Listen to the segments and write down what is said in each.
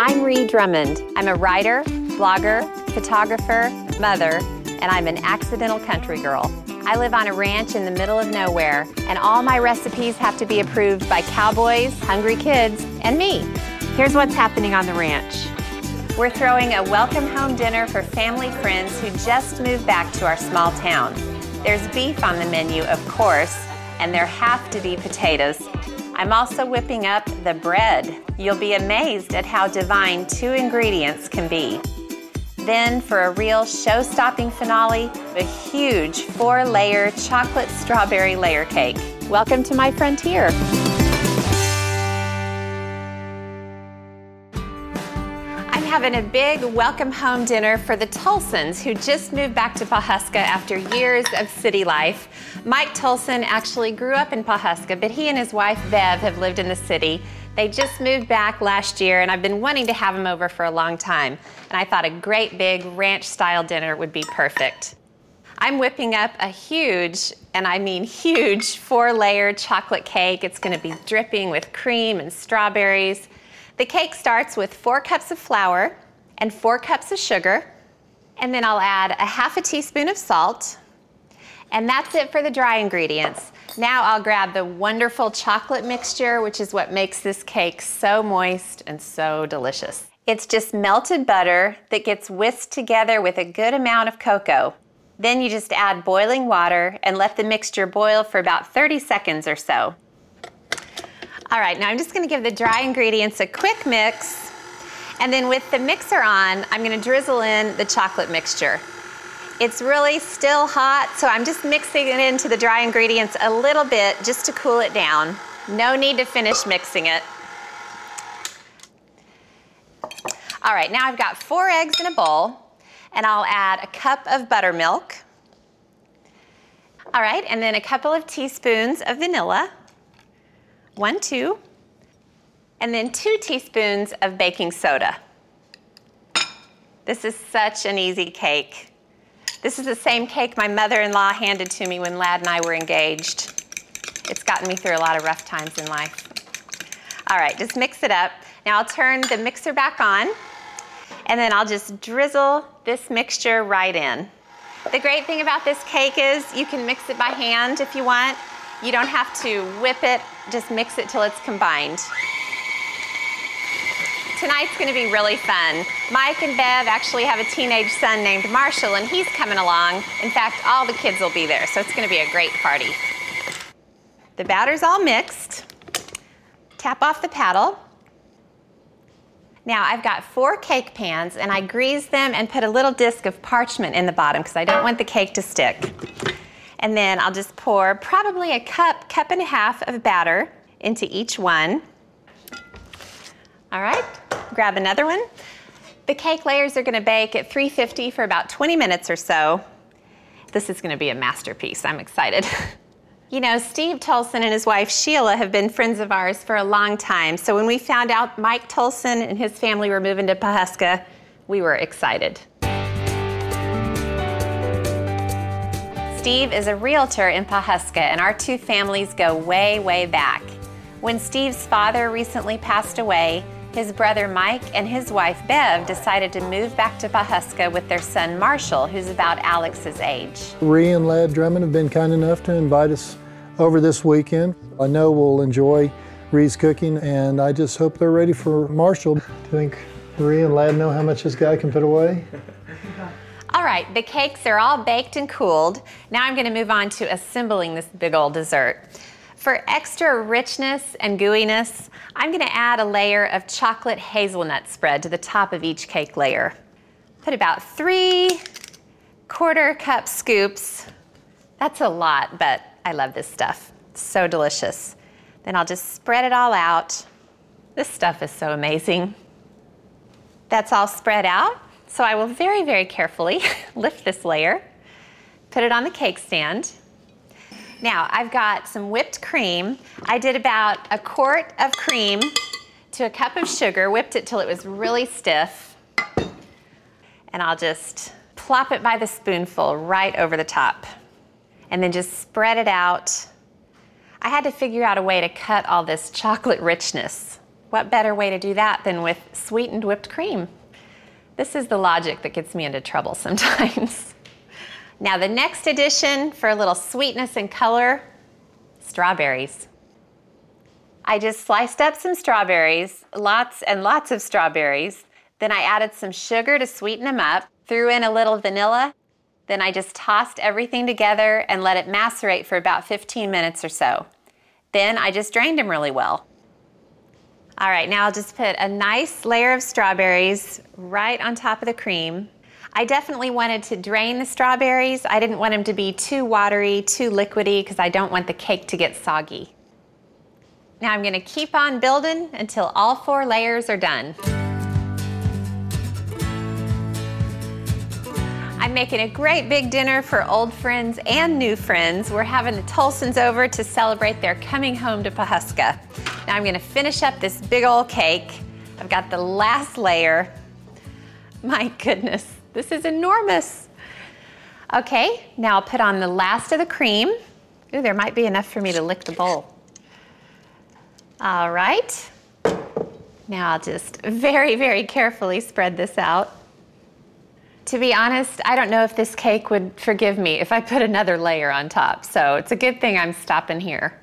I'm Ree Drummond. I'm a writer, blogger, photographer, mother, and I'm an accidental country girl. I live on a ranch in the middle of nowhere, and all my recipes have to be approved by cowboys, hungry kids, and me. Here's what's happening on the ranch. We're throwing a welcome home dinner for family friends who just moved back to our small town. There's beef on the menu, of course, and there have to be potatoes. I'm also whipping up the bread. You'll be amazed at how divine two ingredients can be. Then, for a real show-stopping finale, a huge 4-layer chocolate strawberry layer cake. Welcome to my frontier. I'm having a big welcome home dinner for the Tolsons, who just moved back to Pawhuska after years of city life. Mike Tolson actually grew up in Pawhuska, but he and his wife, Bev, have lived in the city. They just moved back last year, and I've been wanting to have them over for a long time. And I thought a great big ranch-style dinner would be perfect. I'm whipping up a huge, and I mean huge, 4-layer chocolate cake. It's gonna be dripping with cream and strawberries. The cake starts with 4 cups of flour and 4 cups of sugar. And then I'll add a half a teaspoon of salt. And that's it for the dry ingredients. Now I'll grab the wonderful chocolate mixture, which is what makes this cake so moist and so delicious. It's just melted butter that gets whisked together with a good amount of cocoa. Then you just add boiling water and let the mixture boil for about 30 seconds or so. All right, now I'm just gonna give the dry ingredients a quick mix, and then with the mixer on, I'm gonna drizzle in the chocolate mixture. It's really still hot, so I'm just mixing it into the dry ingredients a little bit just to cool it down. No need to finish mixing it. All right, now I've got 4 eggs in a bowl, and I'll add a cup of buttermilk. All right, and then a couple of teaspoons of vanilla. 1, 2. And then 2 teaspoons of baking soda. This is such an easy cake. This is the same cake my mother-in-law handed to me when Ladd and I were engaged. It's gotten me through a lot of rough times in life. All right, just mix it up. Now I'll turn the mixer back on, and then I'll just drizzle this mixture right in. The great thing about this cake is you can mix it by hand if you want. You don't have to whip it, just mix it till it's combined. Tonight's gonna be really fun. Mike and Bev actually have a teenage son named Marshall, and he's coming along. In fact, all the kids will be there, so it's gonna be a great party. The batter's all mixed. Tap off the paddle. Now I've got 4 cake pans, and I grease them and put a little disc of parchment in the bottom because I don't want the cake to stick. And then I'll just pour probably a cup and a half of batter into each one. All right, grab another one. The cake layers are gonna bake at 350 for about 20 minutes or so. This is gonna be a masterpiece, I'm excited. You know, Steve Tolson and his wife Sheila have been friends of ours for a long time, so when we found out Mike Tolson and his family were moving to Pawhuska, we were excited. Steve is a realtor in Pawhuska, and our 2 families go way, way back. When Steve's father recently passed away, his brother Mike and his wife Bev decided to move back to Pawhuska with their son Marshall, who's about Alex's age. Ree and Ladd Drummond have been kind enough to invite us over this weekend. I know we'll enjoy Ree's cooking, and I just hope they're ready for Marshall. Do you think Ree and Ladd know how much this guy can put away? All right, the cakes are all baked and cooled. Now I'm gonna move on to assembling this big old dessert. For extra richness and gooiness, I'm gonna add a layer of chocolate hazelnut spread to the top of each cake layer. Put about 3/4 cup scoops. That's a lot, but I love this stuff. It's so delicious. Then I'll just spread it all out. This stuff is so amazing. That's all spread out, so I will very, very carefully lift this layer, put it on the cake stand. Now, I've got some whipped cream. I did about 1 quart of cream to 1 cup of sugar, whipped it till it was really stiff, and I'll just plop it by the spoonful right over the top, and then just spread it out. I had to figure out a way to cut all this chocolate richness. What better way to do that than with sweetened whipped cream? This is the logic that gets me into trouble sometimes. Now the next addition for a little sweetness and color, strawberries. I just sliced up some strawberries, lots and lots of strawberries. Then I added some sugar to sweeten them up, threw in a little vanilla. Then I just tossed everything together and let it macerate for about 15 minutes or so. Then I just drained them really well. All right, now I'll just put a nice layer of strawberries right on top of the cream. I definitely wanted to drain the strawberries. I didn't want them to be too watery, too liquidy, because I don't want the cake to get soggy. Now I'm gonna keep on building until all four layers are done. I'm making a great big dinner for old friends and new friends. We're having the Tolsons over to celebrate their coming home to Pawhuska. Now I'm gonna finish up this big old cake. I've got the last layer. My goodness, this is enormous. Okay, now I'll put on the last of the cream. Ooh, there might be enough for me to lick the bowl. All right, now I'll just very, very carefully spread this out. To be honest, I don't know if this cake would forgive me if I put another layer on top, so it's a good thing I'm stopping here.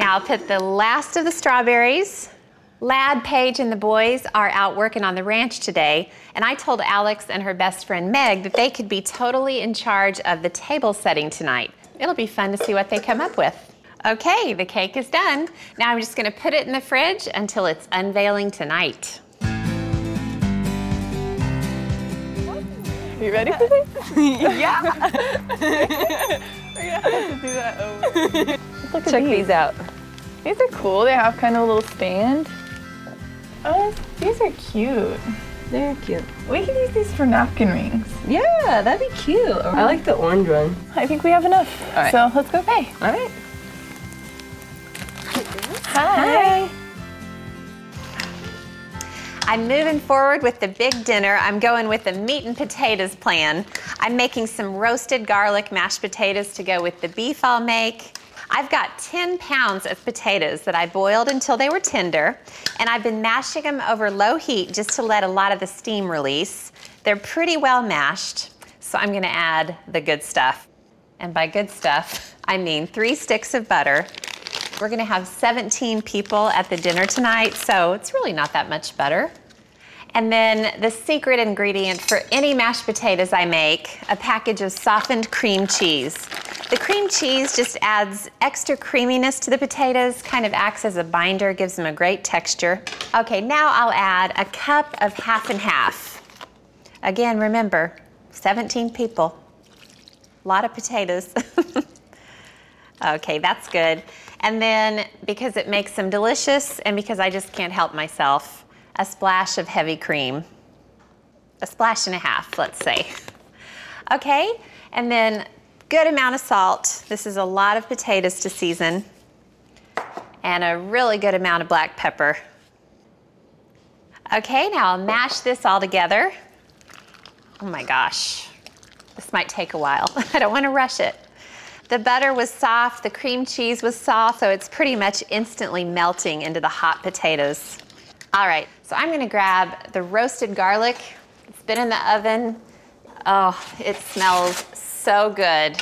Now I'll put the last of the strawberries. Ladd, Paige, and the boys are out working on the ranch today, and I told Alex and her best friend Meg that they could be totally in charge of the table setting tonight. It'll be fun to see what they come up with. Okay, the cake is done. Now I'm just gonna put it in the fridge until it's unveiling tonight. You ready for this? Yeah. We're gonna have to do that over. Look at these out. These are cool. They have kind of a little stand. Oh, these are cute. They're cute. We can use these for napkin rings. Yeah, that'd be cute. Oh, I like the orange one. I think we have enough. All right. So let's go pay. All right. Hi. Hi. I'm moving forward with the big dinner. I'm going with the meat and potatoes plan. I'm making some roasted garlic mashed potatoes to go with the beef I'll make. I've got 10 pounds of potatoes that I boiled until they were tender, and I've been mashing them over low heat just to let a lot of the steam release. They're pretty well mashed, so I'm gonna add the good stuff. And by good stuff, I mean 3 sticks of butter. We're gonna have 17 people at the dinner tonight, so it's really not that much butter. And then the secret ingredient for any mashed potatoes I make, a package of softened cream cheese. The cream cheese just adds extra creaminess to the potatoes, kind of acts as a binder, gives them a great texture. Okay, now I'll add a cup of half and half. Again, remember, 17 people, a lot of potatoes. Okay, that's good. And then because it makes them delicious and because I just can't help myself, a splash of heavy cream. A splash and a half, let's say. Okay, and then good amount of salt. This is a lot of potatoes to season. And a really good amount of black pepper. Okay, now I'll mash this all together. Oh my gosh, this might take a while. I don't want to rush it. The butter was soft, the cream cheese was soft, so it's pretty much instantly melting into the hot potatoes. All right, so I'm gonna grab the roasted garlic. It's been in the oven. Oh, it smells so good.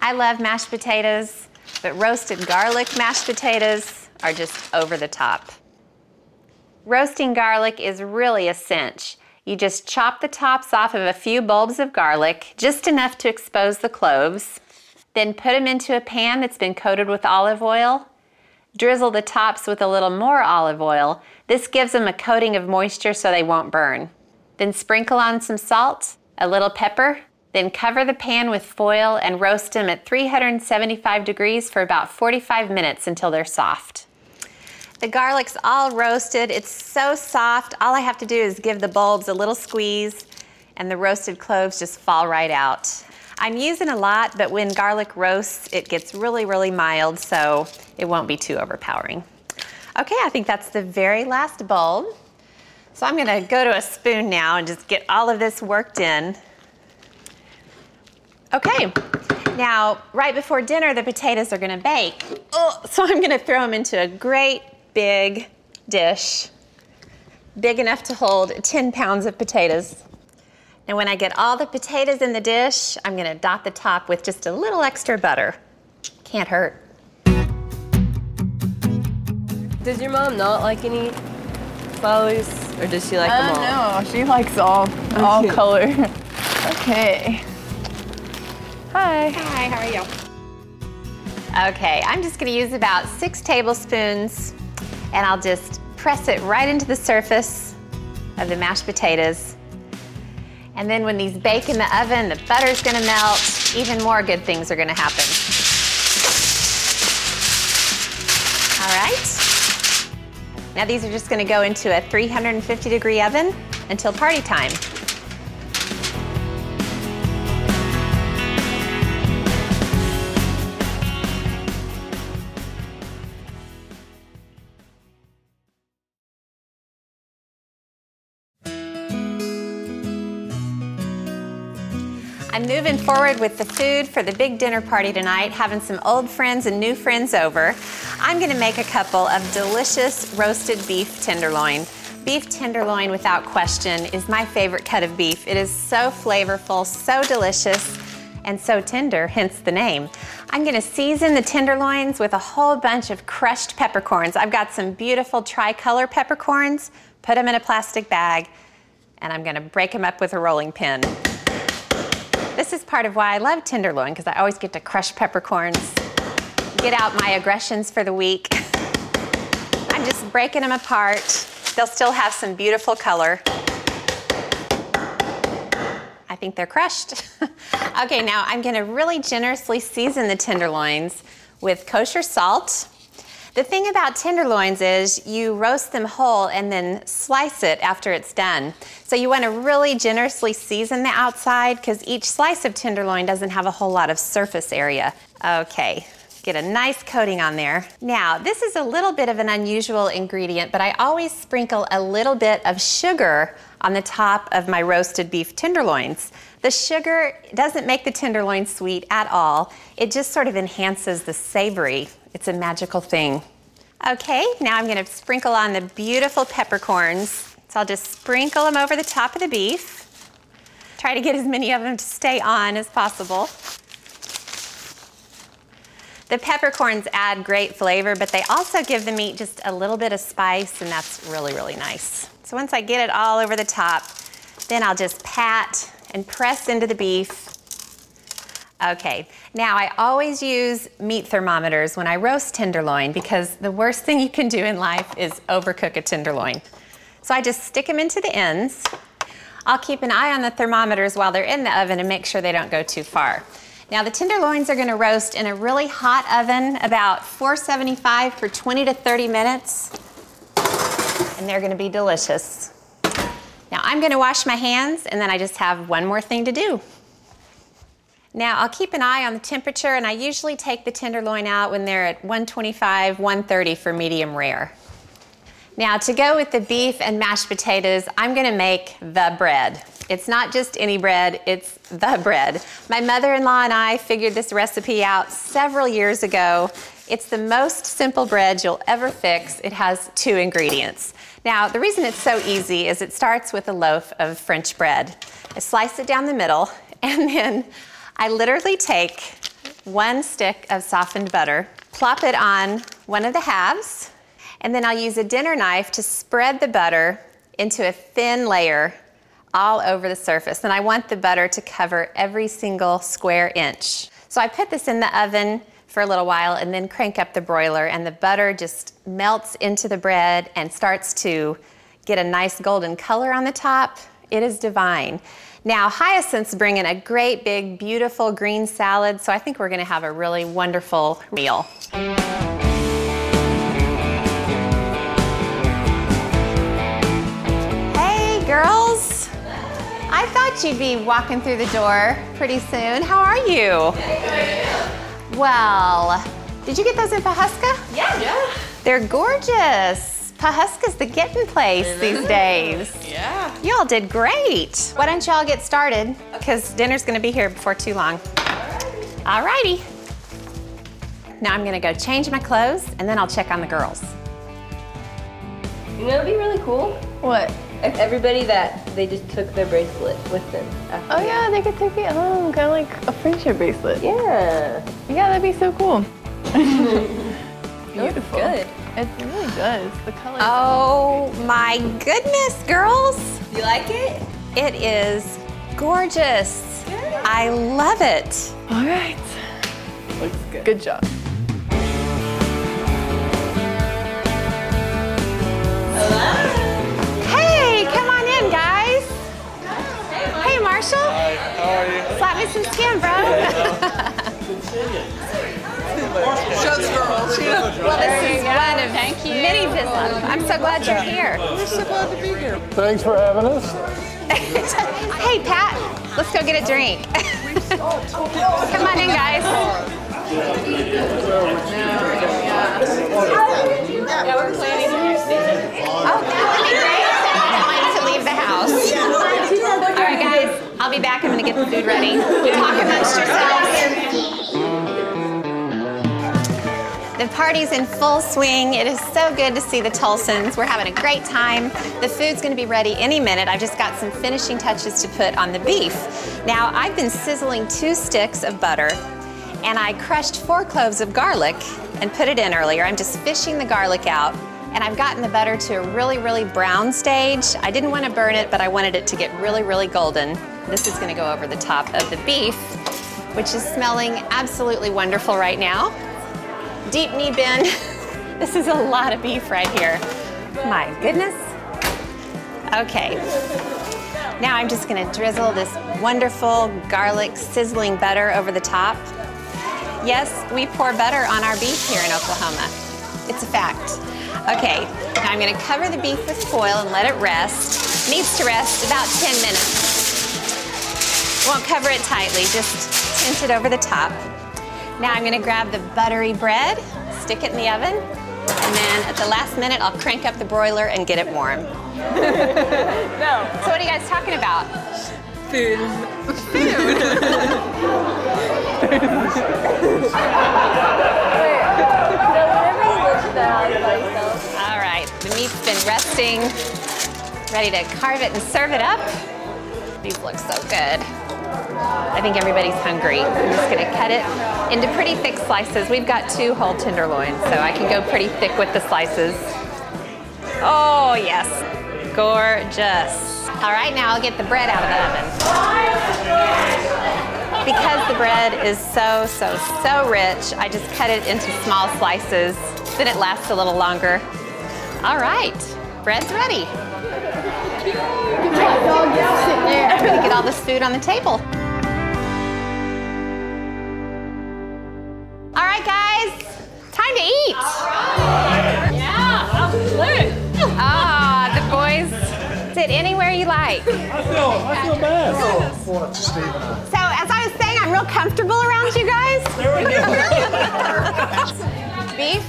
I love mashed potatoes, but roasted garlic mashed potatoes are just over the top. Roasting garlic is really a cinch. You just chop the tops off of a few bulbs of garlic, just enough to expose the cloves. Then put them into a pan that's been coated with olive oil. Drizzle the tops with a little more olive oil. This gives them a coating of moisture so they won't burn. Then sprinkle on some salt, a little pepper, then cover the pan with foil and roast them at 375 degrees for about 45 minutes until they're soft. The garlic's all roasted. It's so soft. All I have to do is give the bulbs a little squeeze and the roasted cloves just fall right out. I'm using a lot, but when garlic roasts, it gets really, really mild, so it won't be too overpowering. Okay, I think that's the very last bulb. So I'm gonna go to a spoon now and just get all of this worked in. Okay, now right before dinner, the potatoes are gonna bake. Oh, so I'm gonna throw them into a great big dish, big enough to hold 10 pounds of potatoes. And when I get all the potatoes in the dish, I'm gonna dot the top with just a little extra butter. Can't hurt. Does your mom not like any flowers, or does she like them all? No, she likes all color. Okay. Hi. Hi, how are you? Okay, I'm just gonna use about 6 tablespoons, and I'll just press it right into the surface of the mashed potatoes. And then when these bake in the oven, the butter's gonna melt. Even more good things are gonna happen. All right. Now these are just gonna go into a 350-degree oven until party time. I'm moving forward with the food for the big dinner party tonight, having some old friends and new friends over. I'm gonna make a couple of delicious roasted beef tenderloin. Beef tenderloin, without question, is my favorite cut of beef. It is so flavorful, so delicious, and so tender, hence the name. I'm gonna season the tenderloins with a whole bunch of crushed peppercorns. I've got some beautiful tricolor peppercorns, put them in a plastic bag, and I'm gonna break them up with a rolling pin. This is part of why I love tenderloin, because I always get to crush peppercorns, get out my aggressions for the week. I'm just breaking them apart. They'll still have some beautiful color. I think they're crushed. Okay, now I'm gonna really generously season the tenderloins with kosher salt. The thing about tenderloins is you roast them whole and then slice it after it's done. So you want to really generously season the outside because each slice of tenderloin doesn't have a whole lot of surface area. Okay, get a nice coating on there. Now, this is a little bit of an unusual ingredient, but I always sprinkle a little bit of sugar on the top of my roasted beef tenderloins. The sugar doesn't make the tenderloin sweet at all. It just sort of enhances the savory. It's a magical thing. Okay, now I'm gonna sprinkle on the beautiful peppercorns. So I'll just sprinkle them over the top of the beef. Try to get as many of them to stay on as possible. The peppercorns add great flavor, but they also give the meat just a little bit of spice, and that's really, really nice. So once I get it all over the top, then I'll just pat and press into the beef. Okay, now I always use meat thermometers when I roast tenderloin because the worst thing you can do in life is overcook a tenderloin. So I just stick them into the ends. I'll keep an eye on the thermometers while they're in the oven and make sure they don't go too far. Now the tenderloins are gonna roast in a really hot oven, about 475 for 20 to 30 minutes, and they're gonna be delicious. Now I'm gonna wash my hands and then I just have one more thing to do. Now, I'll keep an eye on the temperature, and I usually take the tenderloin out when they're at 125, 130 for medium rare. Now, to go with the beef and mashed potatoes, I'm gonna make the bread. It's not just any bread, it's the bread. My mother-in-law and I figured this recipe out several years ago. It's the most simple bread you'll ever fix. It has 2 ingredients. Now, the reason it's so easy is it starts with a loaf of French bread. I slice it down the middle, and then I literally take 1 stick of softened butter, plop it on one of the halves, and then I'll use a dinner knife to spread the butter into a thin layer all over the surface. And I want the butter to cover every single square inch. So I put this in the oven for a little while and then crank up the broiler, and the butter just melts into the bread and starts to get a nice golden color on the top. It is divine. Now, hyacinths bring in a great, big, beautiful green salad, so I think we're gonna have a really wonderful meal. Hey, girls. I thought you'd be walking through the door pretty soon. How are you? Good. Well, did you get those in Pawhuska? Yeah. They're gorgeous. Pawhuska's the getting place these days. Yeah. Y'all did great. Why don't y'all get started? Because dinner's gonna be here before too long. Alrighty. Now I'm gonna go change my clothes and then I'll check on the girls. You know, it'd be really cool. What? If everybody that they just took their bracelet with them. After yeah, they could take it home, kind of like a friendship bracelet. Yeah. Yeah, that'd be so cool. Beautiful. Good. It really does. The color. Oh my goodness, girls! You like it? It is gorgeous. Good. I love it. All right. Looks good. Good job. Hello. Hey, come on in, guys. Hey, Mike. Hey, Marshall. Hi. How are you? Slap me some skin, bro. Good seeing you. Show the girls. Well, this is one of many visits. I'm so glad you're here. We're so glad to be here. Thanks for having us. Hey, Pat, let's go get a drink. Come on in, guys. Yeah, we're planning to leave the house. All right, guys, I'll be back. I'm going to get the food ready. Talk amongst yourselves. The party's in full swing. It is so good to see the Tolsons. We're having a great time. The food's gonna be ready any minute. I've just got some finishing touches to put on the beef. Now, I've been sizzling 2 sticks of butter, and I crushed 4 cloves of garlic and put it in earlier. I'm just fishing the garlic out, and I've gotten the butter to a really, really brown stage. I didn't wanna burn it, but I wanted it to get really, really golden. This is gonna go over the top of the beef, which is smelling absolutely wonderful right now. Deep knee bend. This is a lot of beef right here. My goodness. Okay. Now I'm just gonna drizzle this wonderful garlic sizzling butter over the top. Yes, we pour butter on our beef here in Oklahoma. It's a fact. Okay, now I'm gonna cover the beef with foil and let it rest. Needs to rest about 10 minutes. Won't cover it tightly, just tint it over the top. Now I'm gonna grab the buttery bread, stick it in the oven, and then at the last minute, I'll crank up the broiler and get it warm. No. So what are you guys talking about? Food. Food? All right, the meat's been resting. Ready to carve it and serve it up. These look so good. I think everybody's hungry. I'm just gonna cut it into pretty thick slices. We've got 2 whole tenderloins, so I can go pretty thick with the slices. Oh yes, gorgeous. All right, now I'll get the bread out of the oven. Because the bread is so rich, I just cut it into small slices, then it lasts a little longer. All right, bread's ready. I'm gonna get all this food on the table. All right, guys, time to eat. Right. Yeah, absolutely. The boys sit anywhere you like. I feel bad. So as I was saying, I'm real comfortable around you guys. There we go. Beef.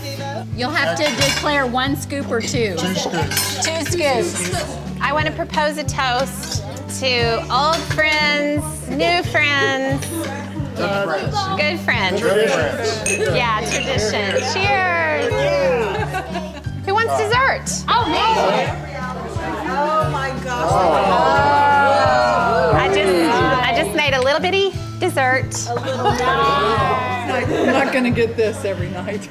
You'll have to declare 1 scoop or 2. 2 scoops. 2 scoops. I want to propose a toast to old friends, new friends, good friends. Tradition. Yeah, tradition. Cheers. Yeah. Who wants dessert? Oh, me. Oh my gosh. Oh. I just made a little bitty dessert. A little bitty. I'm not gonna get this every night.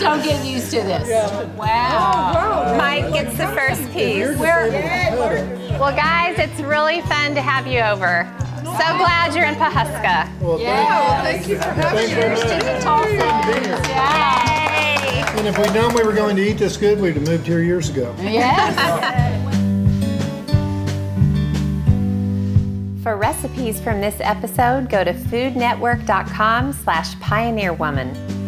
Don't get used to this. Yeah. Wow. Oh, Mike gets the first piece. Well, guys, it's really fun to have you over. So glad you're in Pawhuska. Well, thank you for having us. Steve Tolson. Yay! And if we'd known we were going to eat this good, we'd have moved here years ago. Yes. For recipes from this episode, go to foodnetwork.com/pioneerwoman.